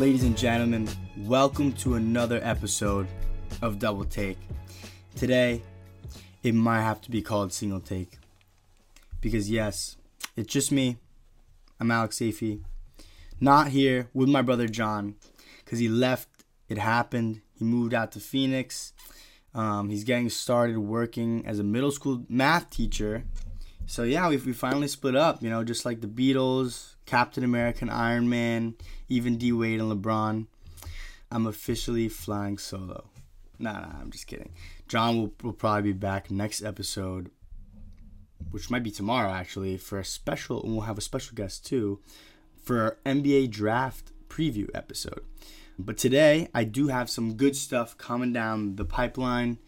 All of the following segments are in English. Ladies and gentlemen, welcome to another episode of Double Take. Today, it might have to be called Single Take. Because yes, it's just me. I'm Alex Safi. Not here with my brother John. Because he left. It happened. He moved out to Phoenix. He's getting started working as a middle school math teacher. So yeah, we finally split up, you know, just like the Beatles, Captain America, Iron Man, even D-Wade and LeBron. I'm officially flying solo. Nah, I'm just kidding. John will probably be back next episode, which might be tomorrow actually, for a special, and we'll have a special guest too, for our NBA draft preview episode. But today, I do have some good stuff coming down the pipeline.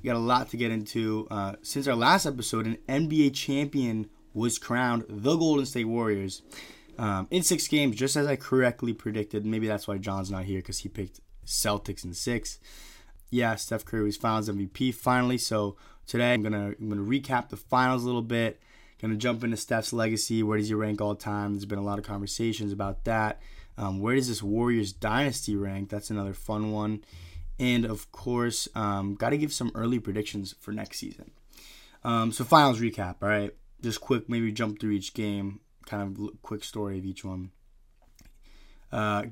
We got a lot to get into. Since our last episode, an NBA champion was crowned, the Golden State Warriors, in 6 games, just as I correctly predicted. Maybe that's why John's not here, because he picked Celtics in 6. Yeah, Steph Curry was Finals MVP finally. So today, I'm gonna recap the Finals a little bit. Gonna jump into Steph's legacy. Where does he rank all time? There's been a lot of conversations about that. Where does this Warriors dynasty rank? That's another fun one. And, of course, got to give some early predictions for next season. So, finals recap, all right? Just quick, maybe jump through each game, kind of quick story of each one.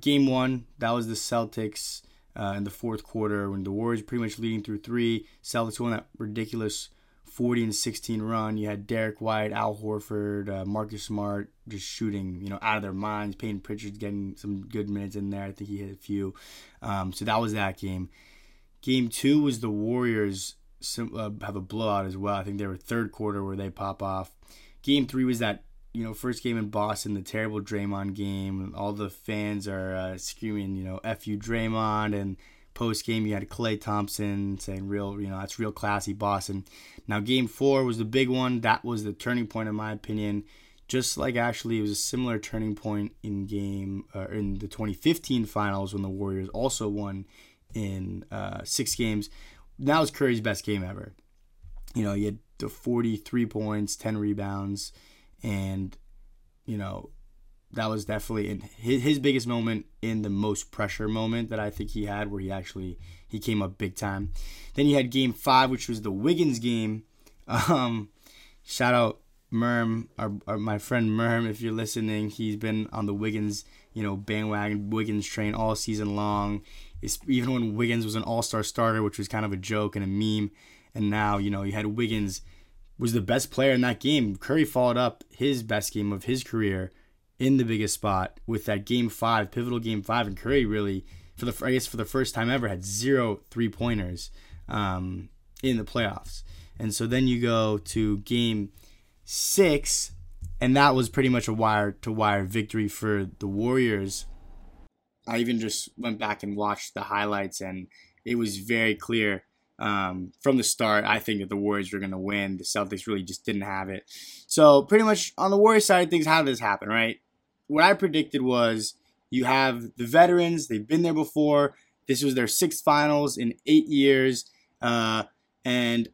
Game 1, that was the Celtics in the 4th quarter when the Warriors pretty much leading through 3. Celtics won that ridiculous 40-16 run. You had Derek White, Al Horford, Marcus Smart just shooting, you know, out of their minds. Peyton Pritchard's getting some good minutes in there. I think he hit a few. So that was that game. Game 2 was the Warriors have a blowout as well. I think they were 3rd quarter where they pop off. Game 3 was that, you know, first game in Boston, the terrible Draymond game. All the fans are screaming, you know, F you Draymond, and post game, you had Klay Thompson saying, "Real, you know, that's real classy Boston." Now, game 4 was the big one. That was the turning point, in my opinion. Just like actually, it was a similar turning point in in the 2015 Finals when the Warriors also won in 6 games. That was Curry's best game ever. You know, he had the 43 points, 10 rebounds, and you know, that was definitely his biggest moment in the most pressure moment that I think he had, where he came up big time. Then you had game 5, which was the Wiggins game. Shout out Merm, my friend Merm, if you're listening. He's been on the Wiggins, you know, bandwagon, Wiggins train all season long. It's, even when Wiggins was an all-star starter, which was kind of a joke and a meme. And now, you know, you had Wiggins was the best player in that game. Curry followed up his best game of his career in the biggest spot with that game 5, pivotal game 5, and Curry really, for the first time ever, had 0 3-pointers in the playoffs. And so then you go to game 6, and that was pretty much a wire-to-wire victory for the Warriors. I even just went back and watched the highlights, and it was very clear from the start, I think, that the Warriors were going to win. The Celtics really just didn't have it. So pretty much on the Warriors side of things, how did this happen, right? What I predicted was you have the veterans. They've been there before. This was their 6th finals in 8 years. And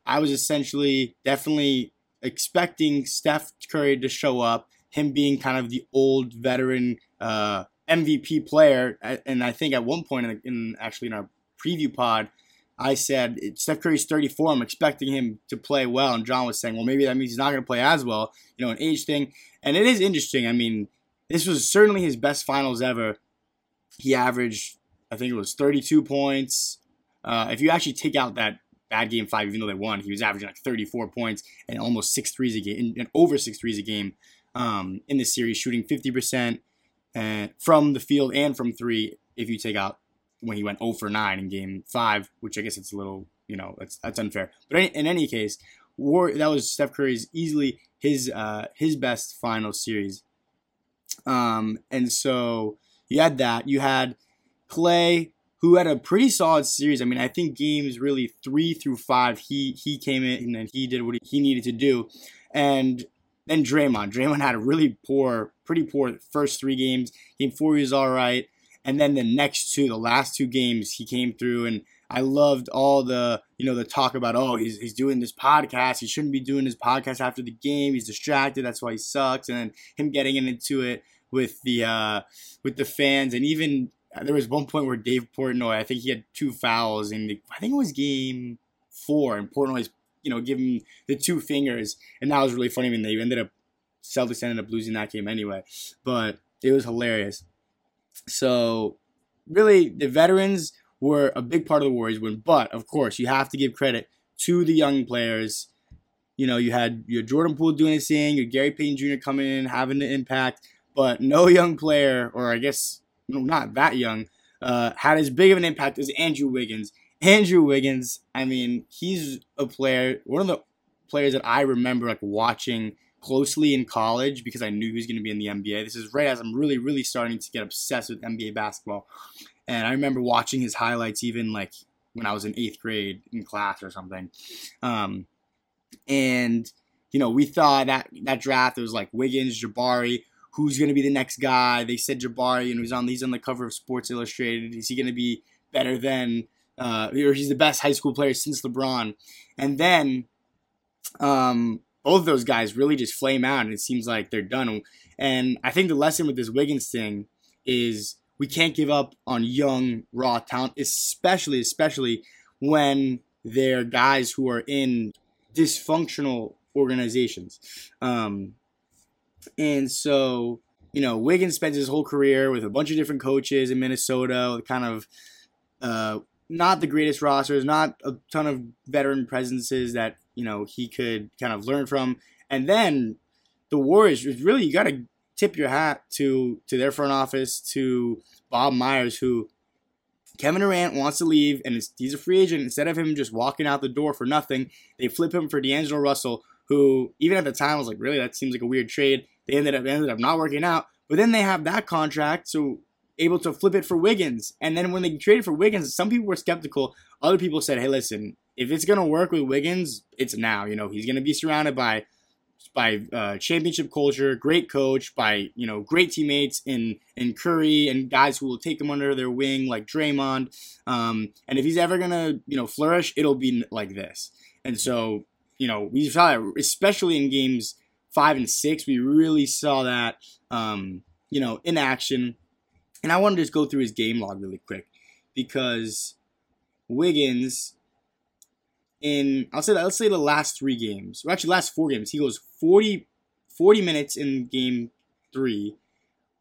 I was essentially definitely expecting Steph Curry to show up, him being kind of the old veteran MVP player. And I think at one point, in our preview pod, I said, Steph Curry's 34. I'm expecting him to play well. And John was saying, well, maybe that means he's not going to play as well, you know, an age thing. And it is interesting. I mean, this was certainly his best finals ever. He averaged, I think it was 32 points. If you actually take out that bad game 5, even though they won, he was averaging like 34 points and almost 6 threes a game, and over 6 threes a game in this series, shooting 50% from the field and from 3 if you take out when he went 0 for 9 in game 5, which I guess it's a little, you know, that's unfair. But in any case, that was Steph Curry's easily his best final series. And so you had that. You had Klay, who had a pretty solid series. I mean, I think games really 3 through 5, he came in and then he did what he needed to do. And then Draymond. Draymond had a really pretty poor first 3 games. Game 4 he was all right. And then the last 2 games, he came through, and I loved all the, you know, the talk about, oh, he's doing this podcast. He shouldn't be doing his podcast after the game. He's distracted. That's why he sucks. And then him getting into it with the fans, and even there was one point where Dave Portnoy, I think he had two fouls in the, I think it was game four, and Portnoy's, you know, giving the two fingers, and that was really funny when they ended up, Celtics ended up losing that game anyway, but it was hilarious. So really, the veterans were a big part of the Warriors win, but of course, you have to give credit to the young players. You know, you had your Jordan Poole doing his thing, your Gary Payton Jr. coming in, having the impact, but no young player, or I guess not that young, had as big of an impact as Andrew Wiggins. Andrew Wiggins, I mean, he's a player, one of the players that I remember like watching closely in college because I knew he was going to be in the NBA. This is right as I'm really, really starting to get obsessed with NBA basketball. And I remember watching his highlights even like when I was in 8th grade in class or something. And, you know, we thought that draft, it was like Wiggins, Jabari, who's going to be the next guy? They said Jabari, and he's on the cover of Sports Illustrated. Is he going to be better than or he's the best high school player since LeBron? And then both of those guys really just flame out, and it seems like they're done. And I think the lesson with this Wiggins thing is we can't give up on young, raw talent, especially when they're guys who are in dysfunctional organizations. And so, you know, Wiggins spends his whole career with a bunch of different coaches in Minnesota, kind of not the greatest rosters, not a ton of veteran presences that, you know, he could kind of learn from. And then the Warriors, really, you got to tip your hat to their front office, to Bob Myers, who Kevin Durant wants to leave, and he's a free agent. Instead of him just walking out the door for nothing, they flip him for D'Angelo Russell, who even at the time was like, really, that seems like a weird trade. They ended up not working out. But then they have that contract, so able to flip it for Wiggins. And then when they traded for Wiggins, some people were skeptical. Other people said, hey, listen, if it's going to work with Wiggins, it's now. You know, he's going to be surrounded by championship culture, great coach, by, you know, great teammates in Curry and guys who will take him under their wing like Draymond. And if he's ever going to, you know, flourish, it'll be like this. And so, you know, we saw that, especially in games 5 and 6, we really saw that, you know, in action. And I want to just go through his game log really quick, because Wiggins, let's say the last 3 games, or actually last 4 games, he goes 40 minutes in game 3,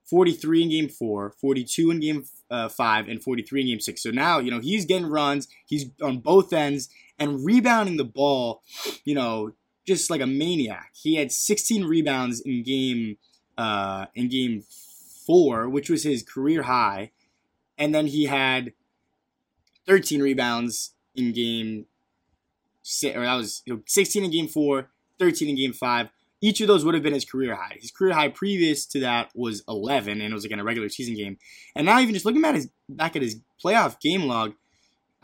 43 in game 4, 42 in game 5, and 43 in game 6. So now, you know, he's getting runs, he's on both ends, and rebounding the ball, you know, just like a maniac. He had 16 rebounds in game 4, which was his career high, and then he had 13 rebounds in game 6, or that was 16 in game 4, 13 in game 5. Each of those would have been his career high. His career high previous to that was 11, and it was like in a regular season game. And now, even just looking at his playoff game log,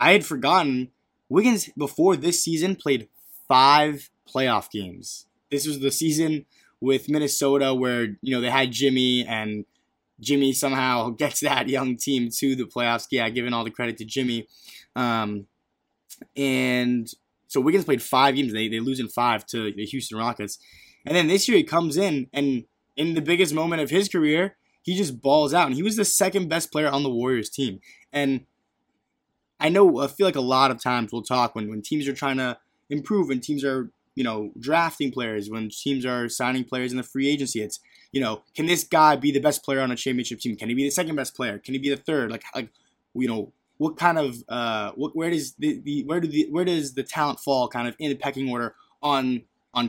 I had forgotten. Wiggins, before this season, played 5 playoff games. This was the season with Minnesota where, you know, they had Jimmy, and Jimmy somehow gets that young team to the playoffs. Yeah, giving all the credit to Jimmy. And so Wiggins played 5 games. They lose in 5 to the Houston Rockets. And then this year he comes in, and in the biggest moment of his career, he just balls out. And he was the second best player on the Warriors team. And I feel like a lot of times we'll talk when teams are trying to improve, when teams are, you know, drafting players, when teams are signing players in the free agency, it's, you know, can this guy be the best player on a championship team? Can he be the second best player? Can he be the third? Like, you know, what kind of, where does the talent fall kind of in the pecking order on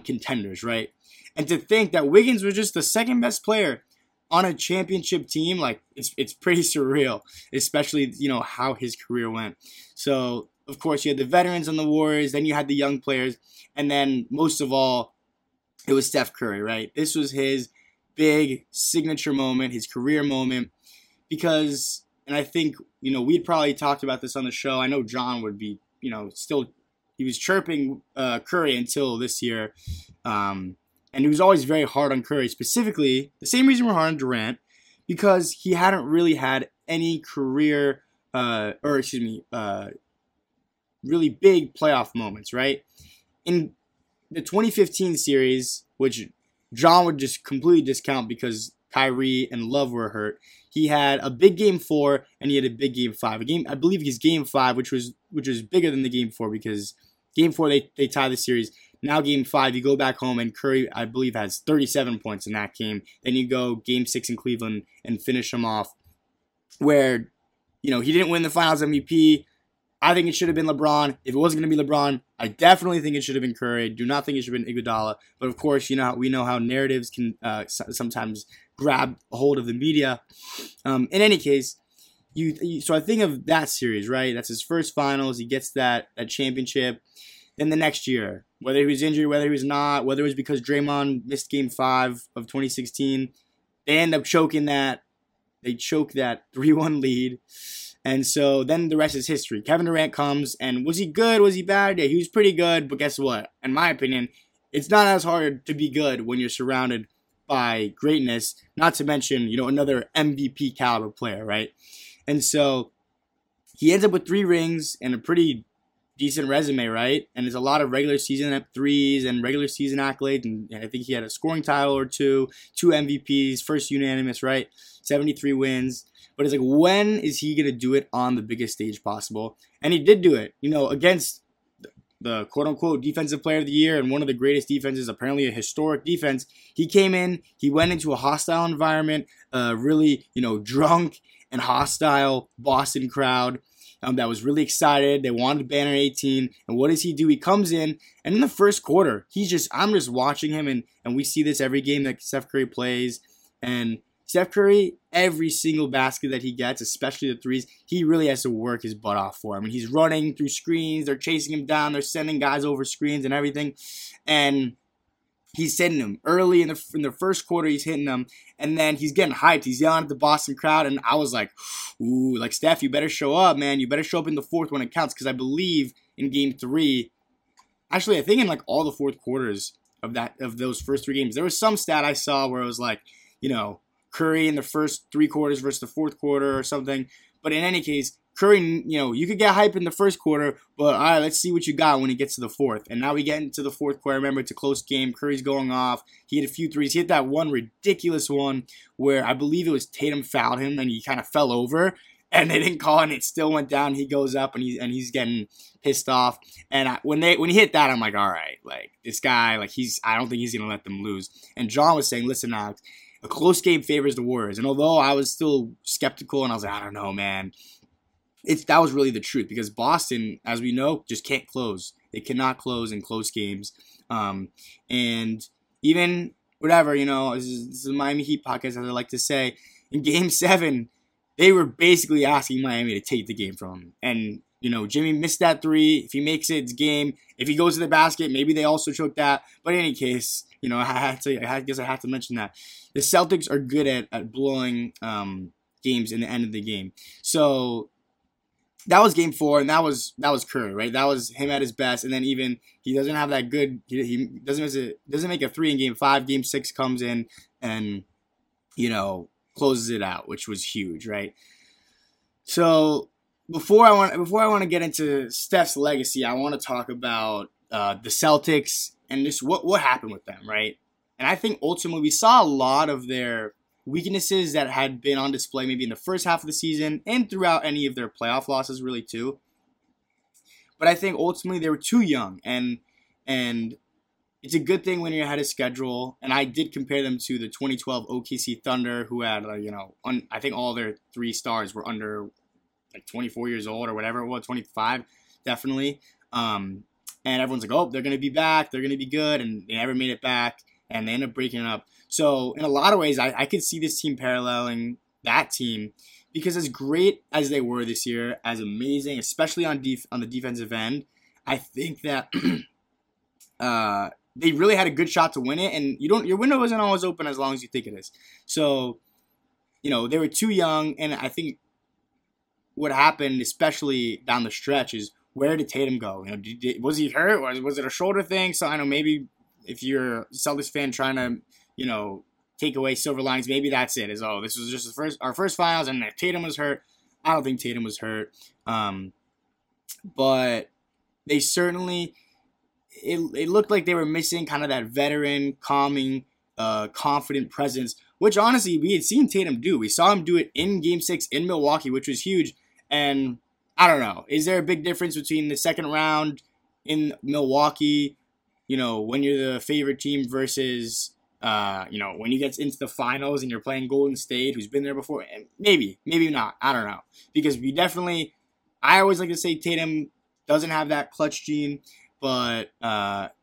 contenders, right? And to think that Wiggins was just the second best player on a championship team, like, it's pretty surreal, especially, you know, how his career went. So, of course, you had the veterans on the Warriors, then you had the young players, and then, most of all, it was Steph Curry, right? This was his big signature moment, his career moment, because, and I think, you know, we'd probably talked about this on the show. I know John would be, you know, still, he was chirping Curry until this year, and he was always very hard on Curry, specifically the same reason we're hard on Durant, because he hadn't really had any career, really big playoff moments, right? In the 2015 series, which John would just completely discount because Kyrie, and Love were hurt. He had a big game 4 and he had a big game 5. A game, I believe, his game 5, which was bigger than the game 4 because game 4 they tie the series. Now game 5, you go back home and Curry, I believe, has 37 points in that game. Then you go game 6 in Cleveland and finish him off. Where, you know, he didn't win the Finals MVP. I think it should have been LeBron. If it wasn't going to be LeBron, I definitely think it should have been Curry. I do not think it should have been Iguodala. But, of course, you know we know how narratives can sometimes grab hold of the media. In any case, so I think of that series, right? That's his first Finals. He gets that championship. Then the next year, whether he was injured, whether he was not, whether it was because Draymond missed Game 5 of 2016, they end up choking that. They choke that 3-1 lead. And so then the rest is history. Kevin Durant comes, and was he good? Was he bad? Yeah, he was pretty good, but guess what? In my opinion, it's not as hard to be good when you're surrounded by greatness, not to mention, you know, another MVP caliber player, right? And so he ends up with 3 rings and a pretty decent resume, right? And there's a lot of regular season threes and regular season accolades, and I think he had a scoring title or two, 2 MVPs, first unanimous, right? 73 wins. But it's like, when is he going to do it on the biggest stage possible? And he did do it, you know, against the quote-unquote defensive player of the year and one of the greatest defenses, apparently a historic defense. He came in, he went into a hostile environment, really, you know, drunk and hostile Boston crowd that was really excited. They wanted Banner 18. And what does he do? He comes in, and in the first quarter, I'm just watching him, and we see this every game that Steph Curry plays, and Steph Curry, every single basket that he gets, especially the threes, he really has to work his butt off for. I mean, he's running through screens. They're chasing him down. They're sending guys over screens and everything. And he's sending them early in the first quarter. He's hitting them. And then he's getting hyped. He's yelling at the Boston crowd. And I was like, ooh, like, Steph, you better show up, man. You better show up in the fourth when it counts. Because I believe in game 3, actually, I think in like all the fourth quarters of those first 3 games, there was some stat I saw where it was like, you know, Curry in the first 3 quarters versus the fourth quarter or something. But in any case, Curry, you know, you could get hype in the first quarter, but all right, let's see what you got when it gets to the fourth. And now we get into the fourth quarter. Remember, it's a close game. Curry's going off. He hit a few threes. He hit that one ridiculous one where I believe it was Tatum fouled him and he kind of fell over and they didn't call and it still went down. He goes up and he's getting pissed off. And when he hit that, I'm like, all right, like, this guy, like, I don't think he's going to let them lose. And John was saying, listen, Alex, a close game favors the Warriors. And although I was still skeptical and I was like, I don't know, man, that was really the truth because Boston, as we know, just can't close. They cannot close in close games. And even whatever, you know, this is the Miami Heat podcast, as I like to say, in game 7, they were basically asking Miami to take the game from them. And, you know, Jimmy missed that 3. If he makes it, it's game. If he goes to the basket, maybe they also choke that. But in any case, you know, I guess I have to mention that. The Celtics are good at blowing games in the end of the game. So that was game 4, and that was Curry, right? That was him at his best. And then even he doesn't have that good. He doesn't make a 3 in game 5. Game 6 comes in and, you know, closes it out, which was huge, right? So before I want to get into Steph's legacy, I want to talk about the Celtics. And just what happened with them, right? And I think ultimately we saw a lot of their weaknesses that had been on display maybe in the first half of the season and throughout any of their playoff losses really too. But I think ultimately they were too young. And it's a good thing when you're ahead of schedule. And I did compare them to the 2012 OKC Thunder who had, you know, I think all their 3 stars were under like 24 years old or whatever it was, 25 definitely. And everyone's like, oh, they're going to be back. They're going to be good. And they never made it back. And they end up breaking up. So in a lot of ways, I could see this team paralleling that team. Because as great as they were this year, as amazing, especially on the defensive end, I think that they really had a good shot to win it. And your window isn't always open as long as you think it is. So, you know, they were too young. And I think what happened, especially down the stretch, is where did Tatum go? You know, was he hurt? Was it a shoulder thing? So I know maybe if you're a Celtics fan trying to, you know, take away silver linings, maybe that's it. Is, oh, this was just our first Finals, and if Tatum was hurt. I don't think Tatum was hurt, but they certainly it looked like they were missing kind of that veteran, calming, confident presence which honestly we had seen Tatum do. We saw him do it in Game 6 in Milwaukee, which was huge. And I don't know, is there a big difference between the second round in Milwaukee, you know, when you're the favorite team versus, you know, when you get into the finals and you're playing Golden State, who's been there before? And maybe not. I don't know. Because we definitely, I always like to say Tatum doesn't have that clutch gene, but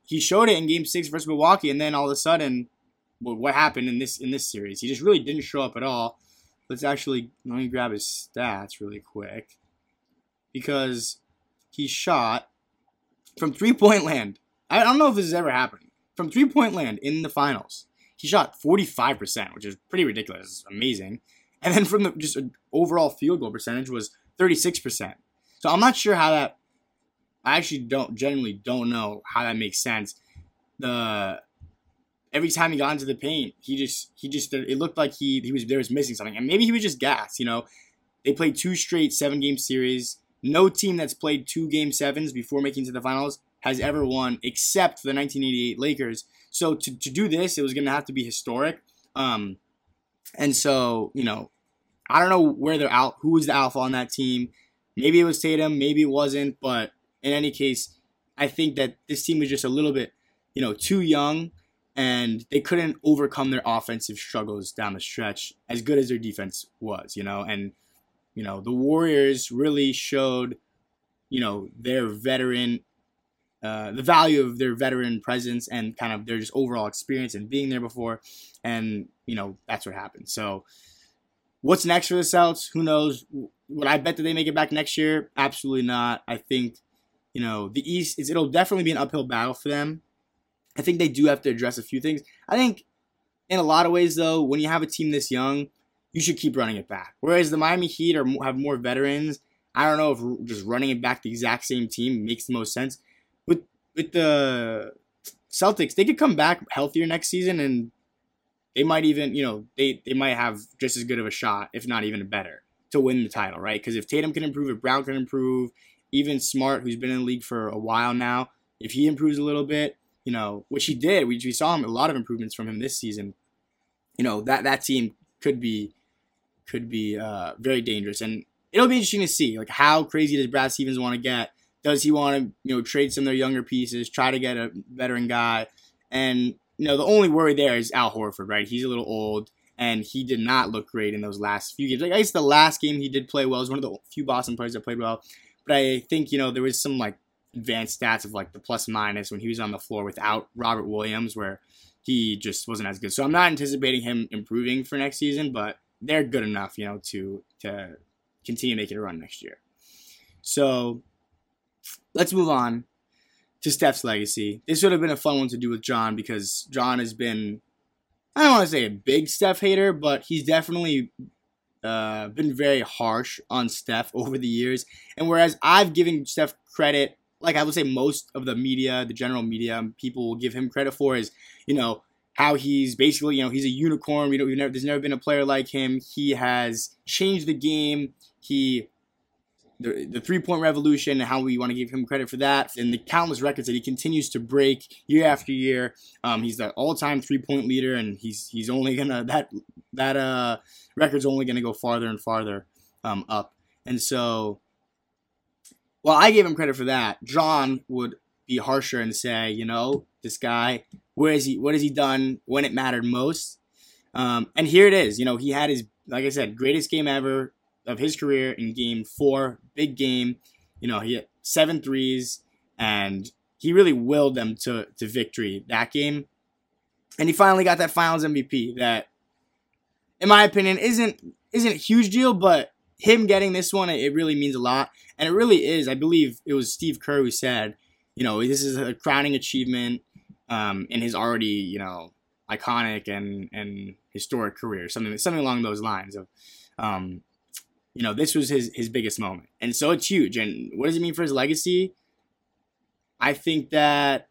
he showed it in Game 6 versus Milwaukee, and then all of a sudden, well, what happened in this series? He just really didn't show up at all. Let me grab his stats really quick, because he shot from three-point land. I don't know if this has ever happened. From three-point land in the finals, he shot 45%, which is pretty ridiculous. It's amazing. And then from just an overall field goal percentage was 36%. So I'm not sure how that. I actually generally don't know how that makes sense. Every time he got into the paint, he just it looked like he was missing something, and maybe he was just gassed. You know, they played 2 straight 7-game series. No team that's played 2 Game 7s before making it to the finals has ever won, except for the 1988 Lakers. So to do this, it was going to have to be historic. And so, you know, I don't know where they're out, who was the alpha on that team. Maybe it was Tatum, maybe it wasn't, but in any case, I think that this team was just a little bit, you know, too young, and they couldn't overcome their offensive struggles down the stretch, as good as their defense was, you know. And, you know, the Warriors really showed, you know, their veteran, the value of their veteran presence and kind of their just overall experience and being there before. And, you know, that's what happened. So what's next for the Celtics? Who knows? Would I bet that they make it back next year? Absolutely not. I think, you know, the East, it'll definitely be an uphill battle for them. I think they do have to address a few things. I think in a lot of ways, though, when you have a team this young, you should keep running it back. Whereas the Miami Heat have more veterans. I don't know if just running it back the exact same team makes the most sense. With the Celtics, they could come back healthier next season, and they might even, you know, they might have just as good of a shot, if not even better, to win the title, right? Because if Tatum can improve, if Brown can improve, even Smart, who's been in the league for a while now, if he improves a little bit, you know, which he did, we saw him a lot of improvements from him this season. You know, that team could be very dangerous, and it'll be interesting to see, like, how crazy does Brad Stevens want to get? Does he want to, you know, trade some of their younger pieces, try to get a veteran guy? And, you know, the only worry there is Al Horford, right? He's a little old, and he did not look great in those last few games. Like, I guess the last game he did play well. He was one of the few Boston players that played well. But I think, you know, there was some, like, advanced stats of, like, the plus-minus when he was on the floor without Robert Williams, where he just wasn't as good. So I'm not anticipating him improving for next season, but they're good enough, you know, to continue making a run next year. So let's move on to Steph's legacy. This would have been a fun one to do with John, because John has been, I don't want to say a big Steph hater, but he's definitely been very harsh on Steph over the years. And whereas I've given Steph credit, like I would say most of the media, the general media, people will give him credit for, is, you know, how he's basically, you know, he's a unicorn. You know, there's never been a player like him. He has changed the game. The three-point revolution, and how we want to give him credit for that, and the countless records that he continues to break year after year. He's the all-time three-point leader, and he's only gonna that record's only gonna go farther and farther up. And so, while I gave him credit for that, John would be harsher and say, you know, this guy, where is he? What has he done when it mattered most? And here it is. You know, he had his, like I said, greatest game ever of his career in Game 4, big game. You know, he hit 7 threes, and he really willed them to victory that game. And he finally got that Finals MVP that, in my opinion, isn't a huge deal, but him getting this one, it really means a lot. And it really is. I believe it was Steve Kerr who said, you know, this is a crowning achievement in his already, you know, iconic and historic career, something along those lines of, you know, this was his biggest moment. And so it's huge. And what does it mean for his legacy? I think that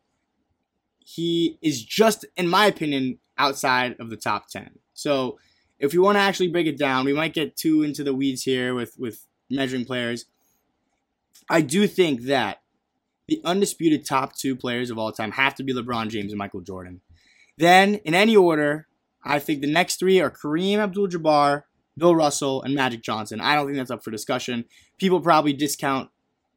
he is just, in my opinion, outside of the top 10. So if you want to actually break it down, we might get too into the weeds here with measuring players. I do think that the undisputed top 2 players of all time have to be LeBron James and Michael Jordan. Then, in any order, I think the next three are Kareem Abdul-Jabbar, Bill Russell, and Magic Johnson. I don't think that's up for discussion. People probably discount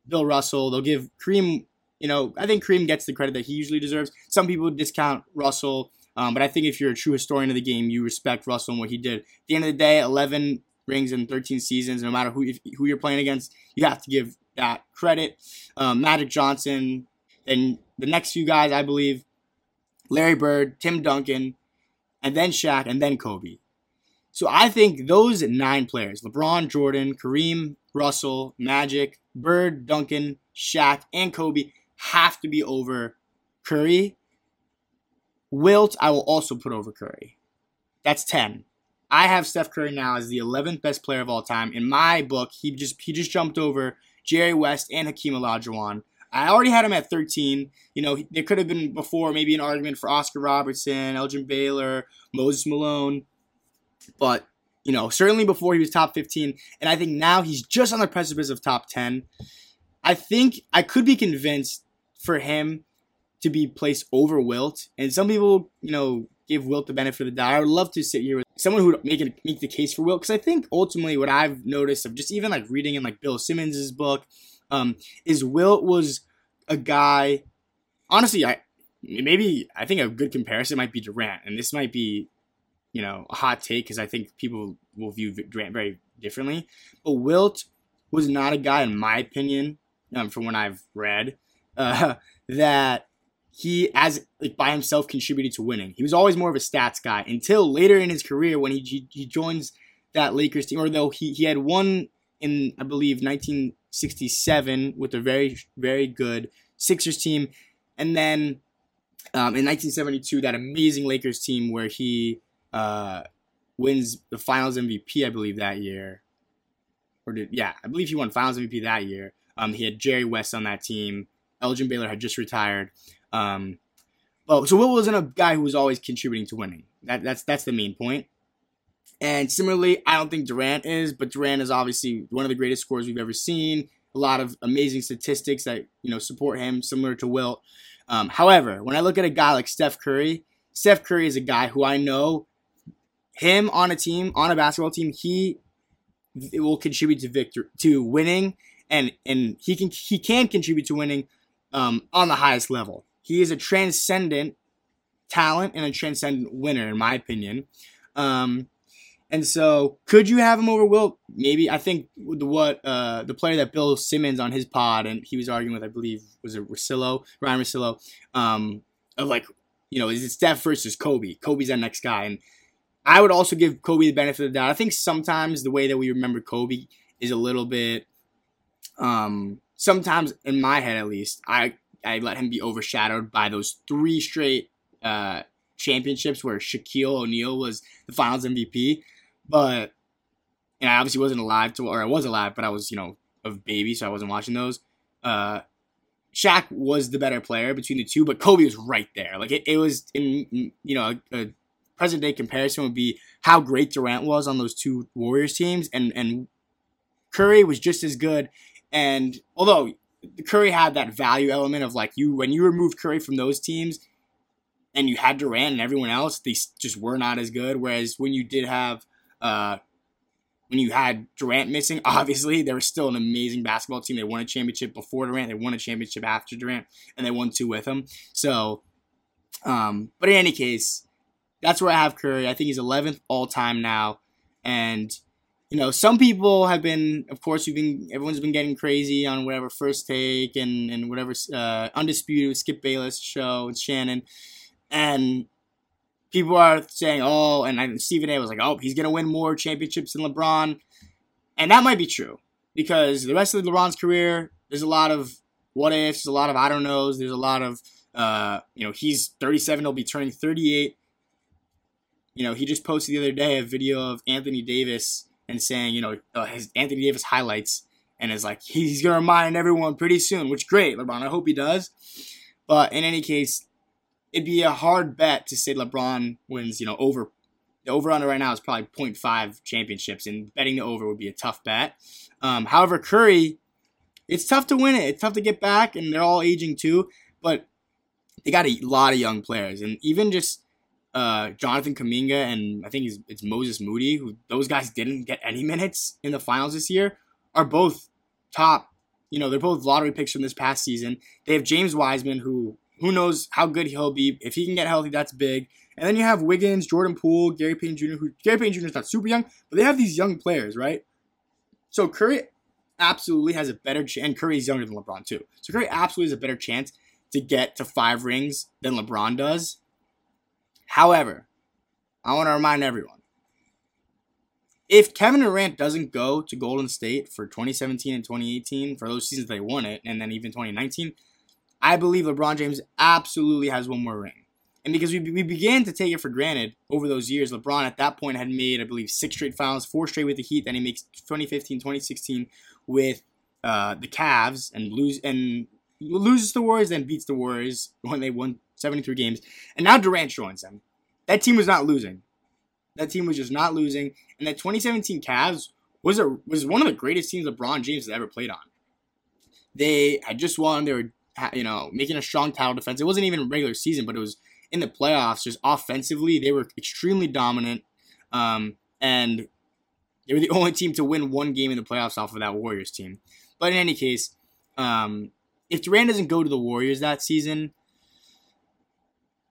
Bill Russell. They'll give Kareem, I think Kareem gets the credit that he usually deserves. Some people discount Russell, but I think if you're a true historian of the game, you respect Russell and what he did. At the end of the day, 11 rings in 13 seasons, no matter who you're playing against, you have to give that credit. Magic Johnson, and the next few guys, I believe, Larry Bird, Tim Duncan, and then Shaq, and then Kobe. So I think those 9 players, LeBron, Jordan, Kareem, Russell, Magic, Bird, Duncan, Shaq, and Kobe, have to be over Curry. Wilt, I will also put over Curry. That's 10. I have Steph Curry now as the 11th best player of all time. In my book, he just jumped over Jerry West and Hakeem Olajuwon. I already had him at 13. There could have been before maybe an argument for Oscar Robertson, Elgin Baylor, Moses Malone. But, certainly before he was top 15. And I think now he's just on the precipice of top 10. I think I could be convinced for him to be placed over Wilt. And some people, give Wilt the benefit of the doubt. I would love to sit here with someone who would make the case for Wilt. Because I think ultimately what I've noticed of just even reading in Bill Simmons' book is Wilt was a guy, honestly, I think a good comparison might be Durant. And this might be, a hot take because I think people will view Durant very differently. But Wilt was not a guy, in my opinion, from what I've read, that he by himself contributed to winning. He was always more of a stats guy until later in his career when he joins that Lakers team. Or though he had won in, I believe, 1967 with a very, very good Sixers team. And then in 1972, that amazing Lakers team where he wins the Finals MVP, I believe, that year. I believe he won Finals MVP that year. He had Jerry West on that team. Elgin Baylor had just retired. So Wilt wasn't a guy who was always contributing to winning. That's the main point. And similarly, I don't think Durant is, but Durant is obviously one of the greatest scorers we've ever seen. A lot of amazing statistics that support him, similar to Wilt. However, when I look at a guy like Steph Curry is a guy who I know him on a basketball team, it will contribute to victory, to winning, and he can contribute to winning on the highest level. He is a transcendent talent and a transcendent winner, in my opinion. And so, could you have him over Wilt? Maybe. I think the player that Bill Simmons on his pod, and he was arguing with, I believe, was it Ryan Russillo, is it Steph versus Kobe? Kobe's that next guy, and I would also give Kobe the benefit of the doubt. I think sometimes the way that we remember Kobe is a little bit, sometimes in my head at least, I let him be overshadowed by those 3 straight championships where Shaquille O'Neal was the Finals MVP. But, and I obviously wasn't alive or I was alive, but I was, a baby, so I wasn't watching those. Shaq was the better player between the two, but Kobe was right there. It was, a present day comparison would be how great Durant was on those 2 Warriors teams, and Curry was just as good. And although Curry had that value element of when you removed Curry from those teams and you had Durant and everyone else, they just were not as good. Whereas when you did have, when you had Durant missing, obviously they were still an amazing basketball team. They won a championship before Durant, they won a championship after Durant, and they won 2 with him. So, but in any case, that's where I have Curry. I think he's 11th all time now. And, some people have been, of course, everyone's been getting crazy on whatever First Take and whatever Undisputed Skip Bayless show with Shannon. And people are saying, Stephen A was he's going to win more championships than LeBron. And that might be true because the rest of LeBron's career, there's a lot of what ifs, a lot of I don't knows, there's a lot of, he's 37, he'll be turning 38. He just posted the other day a video of Anthony Davis and saying, his Anthony Davis highlights, and is he's going to remind everyone pretty soon, which great, LeBron. I hope he does. But in any case, it'd be a hard bet to say LeBron wins, over. The over-under right now is probably 0.5 championships, and betting the over would be a tough bet. However, Curry, it's tough to win it. It's tough to get back, and they're all aging too, but they got a lot of young players. And even just Jonathan Kuminga, and I think it's Moses Moody, who those guys didn't get any minutes in the finals this year, are both top. You know, they're both lottery picks from this past season. They have James Wiseman, who knows how good he'll be. If he can get healthy, that's big. And then you have Wiggins, Jordan Poole, Gary Payton Jr., who Gary Payton Jr. is not super young, but they have these young players, right? So Curry absolutely has a better chance, and Curry's younger than LeBron too. So Curry absolutely has a better chance to get to 5 rings than LeBron does. However, I want to remind everyone, if Kevin Durant doesn't go to Golden State for 2017 and 2018, for those seasons they won it, and then even 2019, I believe LeBron James absolutely has one more ring. And because we began to take it for granted over those years, LeBron at that point had made, I believe, 6 straight finals, 4 straight with the Heat, then he makes 2015, 2016 with the Cavs and loses the Warriors, then beats the Warriors when they won 73 games. And now Durant joins them. That team was not losing. That team was just not losing. And that 2017 Cavs was one of the greatest teams LeBron James has ever played on. They had just won. They were, you know, making a strong title defense. It wasn't even regular season, but it was in the playoffs. Just offensively, they were extremely dominant. And they were the only team to win one game in the playoffs off of that Warriors team. But in any case, if Durant doesn't go to the Warriors that season,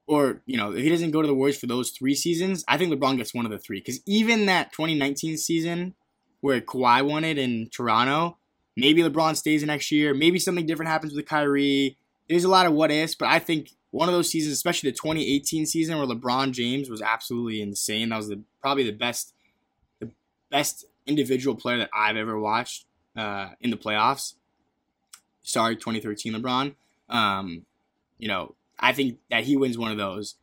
or, you know, if he doesn't go to the Warriors for those 3 seasons, I think LeBron gets one of the 3. Because even that 2019 season where Kawhi won it in Toronto, maybe LeBron stays the next year. Maybe something different happens with Kyrie. There's a lot of what-ifs, but I think one of those seasons, especially the 2018 season where LeBron James was absolutely insane. That was probably the best individual player that I've ever watched in the playoffs. Sorry, 2013 LeBron. You know, I think that he wins one of those.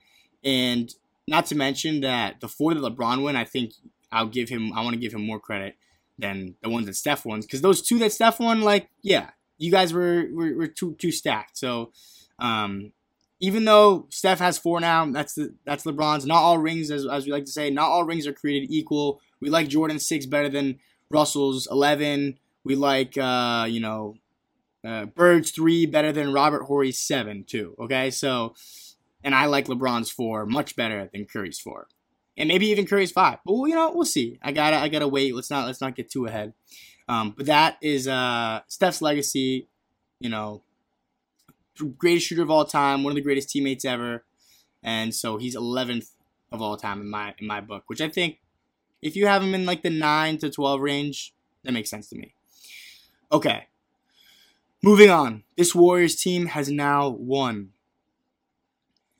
And not to mention that the 4 that LeBron won, I think I want to give him more credit than the ones that Steph won. Because those 2 that Steph won, like, yeah, you guys were too stacked. So even though Steph has 4 now, that's LeBron's. Not all rings, as we like to say, not all rings are created equal. We like Jordan's 6 better than Russell's 11. We like, Bird's 3 better than Robert Horry's 7 too, okay? So, and I like LeBron's 4 much better than Curry's 4. And maybe even Curry's 5. But, well, you know, we'll see. I gotta wait. Let's not get too ahead. But that is Steph's legacy, you know, greatest shooter of all time, one of the greatest teammates ever. And so he's 11th of all time in my book, which I think if you have him in like the 9 to 12 range, that makes sense to me. Okay. Moving on, this Warriors team has now won.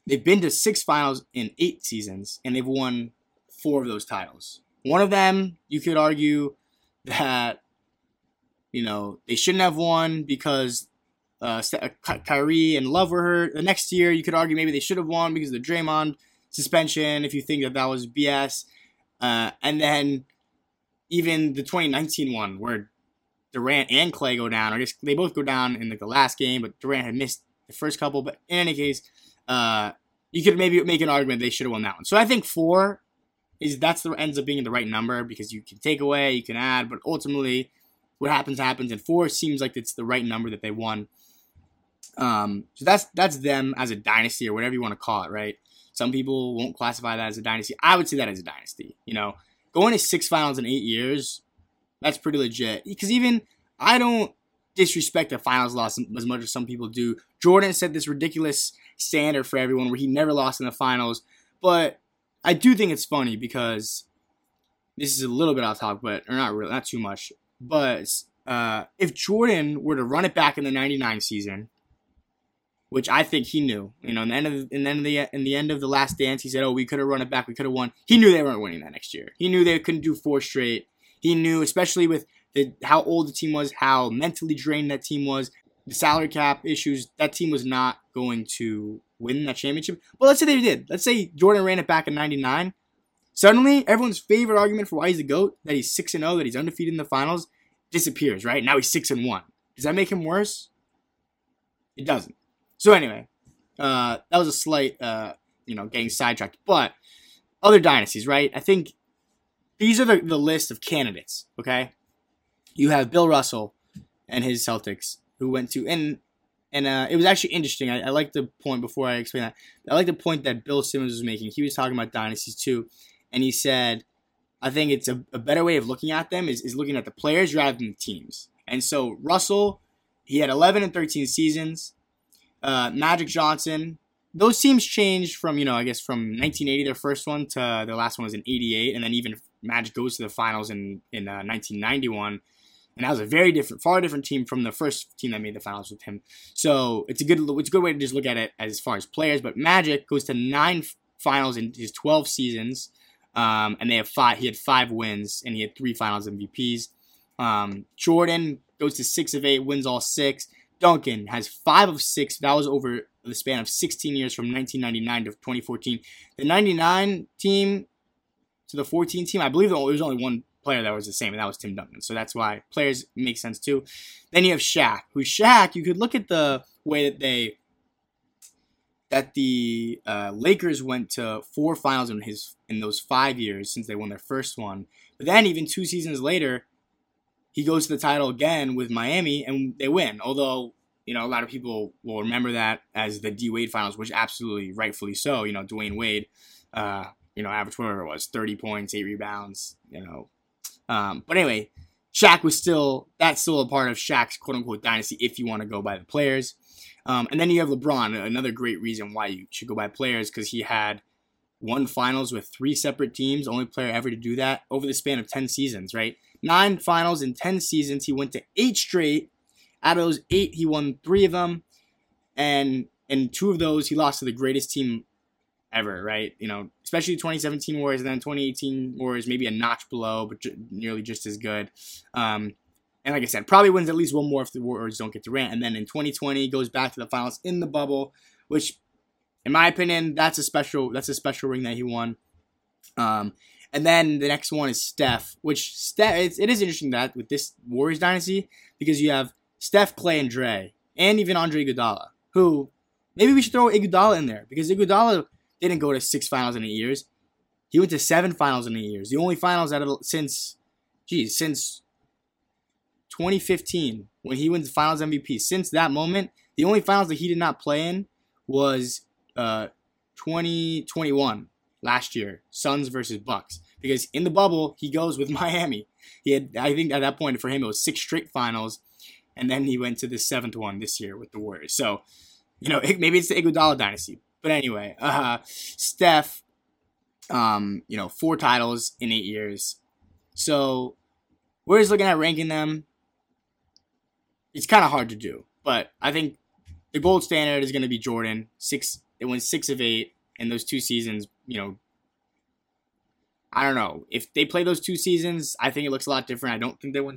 They've been to 6 finals in 8 seasons, and they've won 4 of those titles. One of them, you could argue that, you know, they shouldn't have won because Kyrie and Love were hurt. The next year, you could argue maybe they should have won because of the Draymond suspension, if you think that was BS. And then even the 2019 one where Durant and Klay go down, or I guess they both go down in the last game, but Durant had missed the first couple. But in any case, you could maybe make an argument they should have won that one. So I think 4 ends up being the right number because you can take away, you can add, but ultimately what happens, and 4 seems like it's the right number that they won. So that's them as a dynasty or whatever you want to call it, right? Some people won't classify that as a dynasty. I would say that as a dynasty. You know, going to 6 finals in 8 years. That's pretty legit. Because even I don't disrespect the finals loss as much as some people do. Jordan set this ridiculous standard for everyone where he never lost in the finals. But I do think it's funny because this is a little bit off topic, but or not really, not too much. But if Jordan were to run it back in the 99 season, which I think he knew, you know, in the end of the Last Dance, he said, "Oh, we could have run it back. We could have won." He knew they weren't winning that next year. He knew they couldn't do 4 straight. He knew, especially with how old the team was, how mentally drained that team was, the salary cap issues, that team was not going to win that championship. But let's say they did. Let's say Jordan ran it back in 99. Suddenly, everyone's favorite argument for why he's the GOAT, that he's 6-0, that he's undefeated in the finals, disappears, right? Now he's 6-1. Does that make him worse? It doesn't. So anyway, that was a slight, getting sidetracked. But other dynasties, right? I think these are the list of candidates, okay? You have Bill Russell and his Celtics, who went to, and And it was actually interesting. I like the point before I explain that. I like the point that Bill Simmons was making. He was talking about dynasties too. And he said, I think it's a better way of looking at them is looking at the players rather than the teams. And so Russell, he had 11 and 13 seasons. Magic Johnson, those teams changed from, I guess from 1980, their first one, to their last one was in 88. And then even Magic goes to the finals in 1991. And that was a very different, far different team from the first team that made the finals with him. So it's a good way to just look at it as far as players. But Magic goes to 9 finals in his 12 seasons, and they have 5. He had 5 wins, and he had 3 Finals MVPs. Jordan goes to 6 of 8, wins all 6. Duncan has 5 of 6. That was over the span of 16 years, from 1999 to 2014. The 99 team to the 14 team, I believe there was only one player that was the same, and that was Tim Duncan. So that's why players make sense too. Then you have Shaq. You could look at the way that the Lakers went to 4 finals in those 5 years since they won their first one. But then even 2 seasons later, he goes to the title again with Miami, and they win. Although, a lot of people will remember that as the D Wade finals, which absolutely rightfully so. Dwayne Wade, average whatever it was, 30 points, 8 rebounds, But anyway, that's still a part of Shaq's quote-unquote dynasty if you want to go by the players. And then you have LeBron, another great reason why you should go by players, because he had 1 finals with 3 separate teams, only player ever to do that, over the span of 10 seasons, right? 9 finals in 10 seasons. He went to 8 straight. Out of those 8, he won 3 of them. And in 2 of those, he lost to the greatest team ever, right? Especially 2017 Warriors, and then 2018 Warriors, maybe a notch below, but nearly just as good. And like I said, probably wins at least 1 more if the Warriors don't get Durant. And then in 2020, goes back to the finals in the bubble, which, in my opinion, that's a special ring that he won. And then the next one is Steph, it is interesting that with this Warriors dynasty, because you have Steph, Klay, and Dre, and even Andre Iguodala, who maybe we should throw Iguodala in there, because Iguodala didn't go to 6 finals in 8 years. He went to 7 finals in 8 years. The only finals since 2015, when he wins the finals MVP. Since that moment, the only finals that he did not play in was 2021, last year, Suns versus Bucks. Because in the bubble, he goes with Miami. He had, I think at that point for him, it was 6 straight finals, and then he went to the 7th one this year with the Warriors. So, maybe it's the Iguodala dynasty. But anyway, Steph, 4 titles in 8 years. So we're just looking at ranking them. It's kind of hard to do, but I think the gold standard is going to be Jordan. It went 6 of 8 in those 2 seasons. I don't know. If they play those 2 seasons, I think it looks a lot different. I don't think they win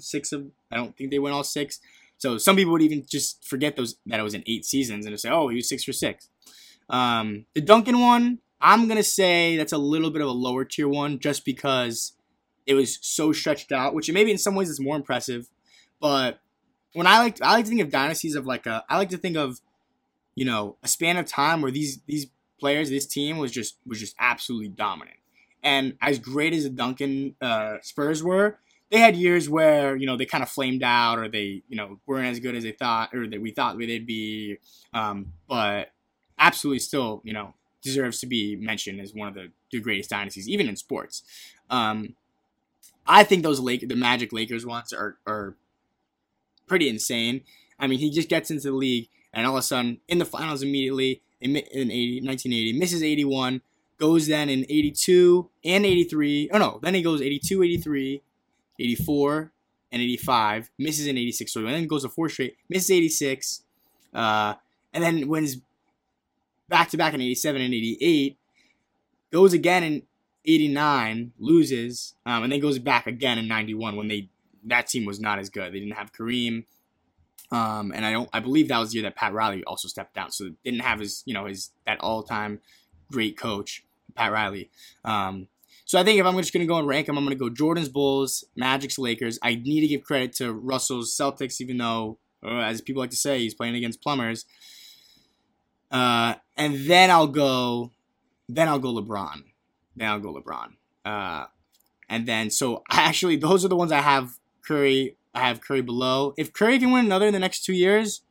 all 6. So some people would even just forget that it was in 8 seasons and just say, oh, he was 6 for 6. The Duncan one, I'm going to say that's a little bit of a lower tier one, just because it was so stretched out, which maybe in some ways is more impressive. But when I like to think of dynasties of I like to think of, a span of time where these players, this team was just absolutely dominant. And as great as the Duncan, Spurs were, they had years where, they kind of flamed out, or they, weren't as good as they thought, or that we thought they'd be, but absolutely still, deserves to be mentioned as one of the greatest dynasties, even in sports. I think the Magic Lakers ones are pretty insane. I mean, he just gets into the league, and all of a sudden, in the finals immediately, in 1980, misses 81, goes then in 82 and 83. Oh, no, then he goes 82, 83, 84, and 85, misses in 86. So then goes to 4 straight, misses 86, and then wins back-to-back in 87 and 88, goes again in 89, loses, and then goes back again in 91 when that team was not as good. They didn't have Kareem, and I believe that was the year that Pat Riley also stepped down, so they didn't have his that all-time great coach, Pat Riley. So I think if I'm just going to go and rank them, I'm going to go Jordan's Bulls, Magic's Lakers. I need to give credit to Russell's Celtics, even though, as people like to say, he's playing against plumbers. And then I'll go LeBron. Those are the ones I have Curry below. If Curry can win another in the next 2 years,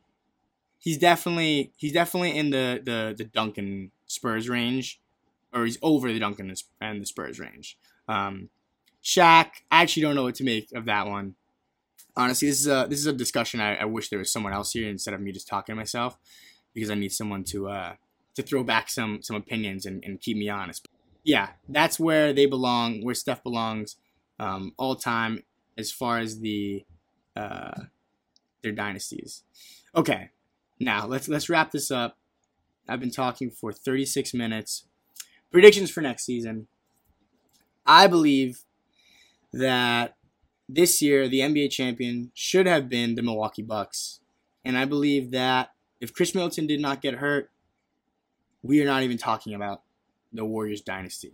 he's definitely in the Duncan Spurs range, or he's over the Duncan and the Spurs range. Shaq, I actually don't know what to make of that one. Honestly, this is a discussion I wish there was someone else here instead of me just talking to myself, because I need someone to throw back some opinions and keep me honest. But yeah, that's where they belong, where Steph belongs, all time as far as their dynasties. Okay, now let's wrap this up. I've been talking for 36 minutes. Predictions for next season. I believe that this year, the NBA champion should have been the Milwaukee Bucks. And I believe that if Chris Middleton did not get hurt, we are not even talking about the Warriors dynasty.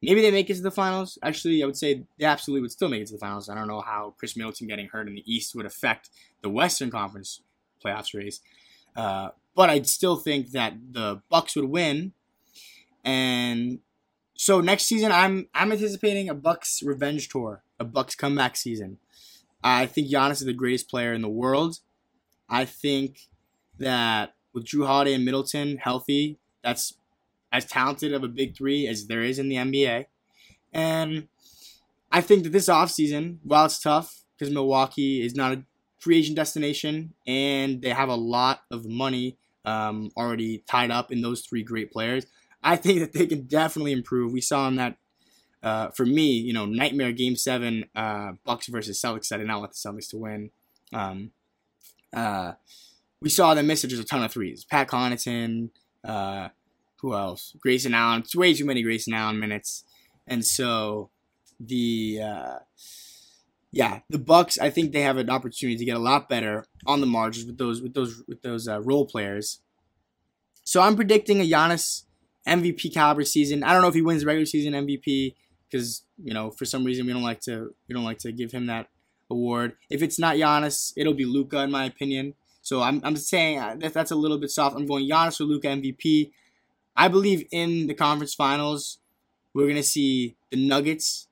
Maybe they make it to the finals. Actually, I would say they absolutely would still make it to the finals. I don't know how Chris Middleton getting hurt in the East would affect the Western Conference playoffs race. But I'd still think that the Bucks would win. And so next season, I'm anticipating a Bucks revenge tour, a Bucks comeback season. I think Giannis is the greatest player in the world. I think that with Jrue Holiday and Middleton healthy, that's as talented of a big three as there is in the NBA. And I think that this offseason, while it's tough, because Milwaukee is not a free agent destination and they have a lot of money already tied up in those three great players, I think that they can definitely improve. We saw in that, for me, nightmare Game 7, Bucks versus Celtics. I did not want the Celtics to win. We saw them miss just a ton of threes. Pat Connaughton, who else? Grayson Allen. It's way too many Grayson Allen minutes. And so the Bucks, I think they have an opportunity to get a lot better on the margins with those role players. So I'm predicting a Giannis MVP caliber season. I don't know if he wins the regular season MVP because for some reason we don't like to give him that award. If it's not Giannis, it'll be Luka in my opinion. So I'm saying that's a little bit soft. I'm going Giannis or Luka MVP. I believe in the conference finals we're gonna see the Nuggets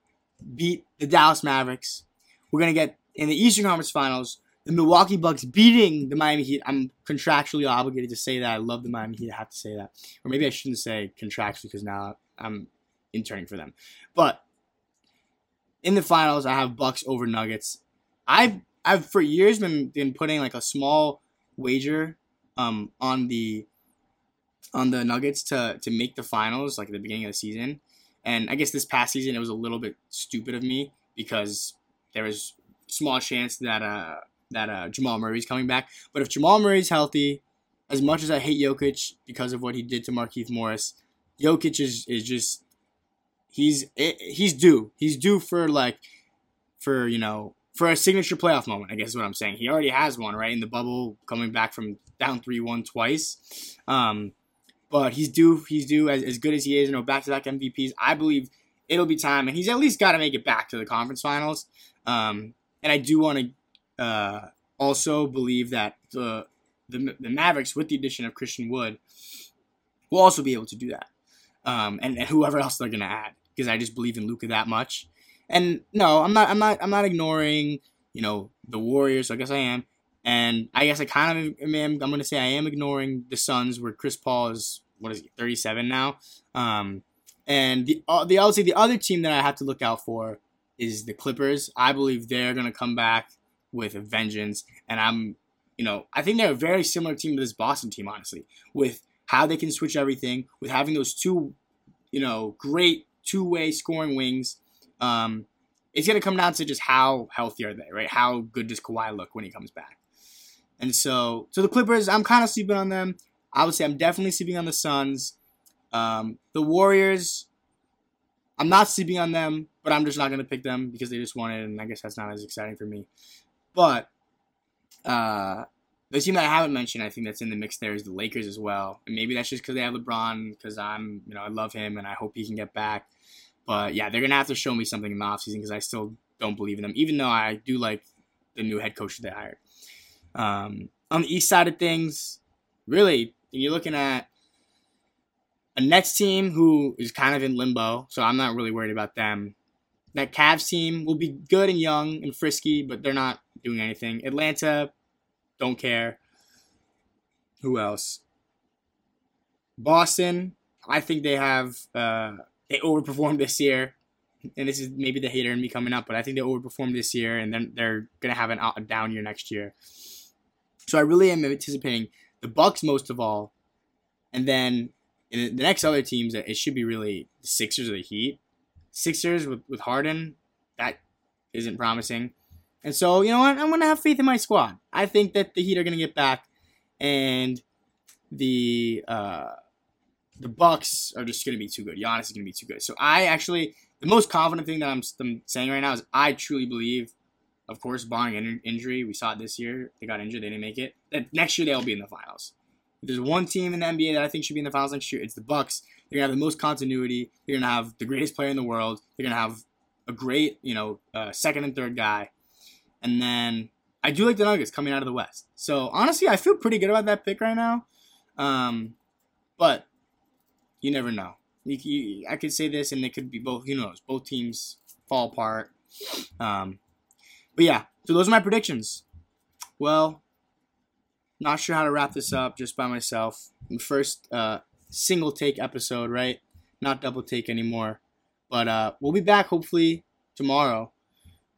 beat the Dallas Mavericks. We're gonna get in the Eastern Conference Finals the Milwaukee Bucks beating the Miami Heat. I'm contractually obligated to say that. I love the Miami Heat. I have to say that. Or maybe I shouldn't say contractually because now I'm interning for them. But in the finals, I have Bucks over Nuggets. I've for years been putting like a small wager on the Nuggets to make the finals like at the beginning of the season. And I guess this past season it was a little bit stupid of me because there was small chance that Jamal Murray's coming back. But if Jamal Murray's healthy, as much as I hate Jokic because of what he did to Markieff Morris, Jokic is just he's due. He's due for a signature playoff moment, I guess is what I'm saying. He already has one, right? In the bubble, coming back from down 3-1 twice. But he's due as good as he is, back-to-back MVPs. I believe it'll be time, and he's at least got to make it back to the conference finals. And I do want to also believe that the Mavericks, with the addition of Christian Wood, will also be able to do that, and whoever else they're gonna add, because I just believe in Luka that much. And no, I'm not ignoring the Warriors. So I guess I am, and I guess I kind of am. I'm gonna say I am ignoring the Suns, where Chris Paul is 37 now, and the other team that I have to look out for is the Clippers. I believe they're gonna come back with a vengeance, and I think they're a very similar team to this Boston team, honestly, with how they can switch everything, with having those two, great two-way scoring wings. It's gonna come down to just how healthy are they, right? How good does Kawhi look when he comes back? And so the Clippers, I'm kind of sleeping on them. I would say I'm definitely sleeping on the Suns. The Warriors, I'm not sleeping on them, but I'm just not gonna pick them because they just won it, and I guess that's not as exciting for me. But the team that I haven't mentioned, I think that's in the mix there, is the Lakers as well. And maybe that's just because they have LeBron, because I'm, I love him and I hope he can get back. But yeah, they're going to have to show me something in the offseason because I still don't believe in them, even though I do like the new head coach they hired. On the east side of things, really, you're looking at a Nets team who is kind of in limbo, so I'm not really worried about them. That Cavs team will be good and young and frisky, but they're not doing anything. Atlanta, don't care. Who else? Boston. I think they have they overperformed this year, and this is maybe the hater in me coming up, but I think they overperformed this year, and then they're gonna have a down year next year. So I really am anticipating the Bucks most of all, and then the next other teams, it should be really the Sixers or the Heat. Sixers with Harden, that isn't promising. And so, you know what? I'm going to have faith in my squad. I think that the Heat are going to get back, and the Bucks are just going to be too good. Giannis is going to be too good. So I actually, the most confident thing that I'm saying right now is I truly believe, of course, barring injury, we saw it this year. They got injured. They didn't make it. Next year, they'll be in the finals. If there's one team in the NBA that I think should be in the finals next year, it's the Bucks. They're going to have the most continuity. They're going to have the greatest player in the world. They're going to have a great, second and third guy. And then I do like the Nuggets coming out of the West. So, honestly, I feel pretty good about that pick right now. But you never know. I could say this, and it could be both. Who knows? Both teams fall apart. But, yeah. So, those are my predictions. Well, not sure how to wrap this up just by myself. The first single take episode, right? Not double take anymore. But we'll be back hopefully tomorrow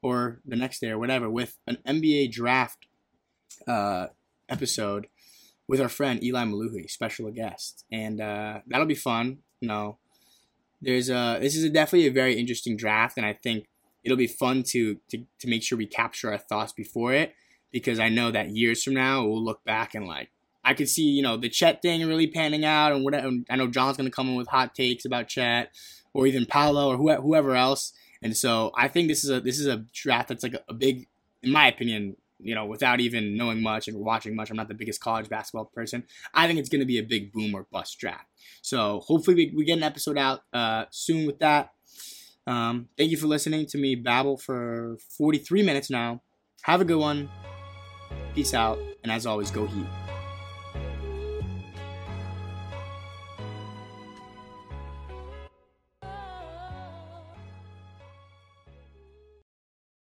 or the next day or whatever with an NBA draft episode with our friend Eli Maluhi, special guest. And that'll be fun. This is definitely a very interesting draft, and I think it'll be fun to make sure we capture our thoughts before it. Because I know that years from now, we'll look back and I could see, the Chet thing really panning out and whatever. I know John's going to come in with hot takes about Chet or even Paolo or whoever else. And so I think this is a draft that's a big, in my opinion, without even knowing much and watching much, I'm not the biggest college basketball person. I think it's going to be a big boom or bust draft. So hopefully we get an episode out soon with that. Thank you for listening to me babble for 43 minutes now. Have a good one. Peace out, and as always, go Heat.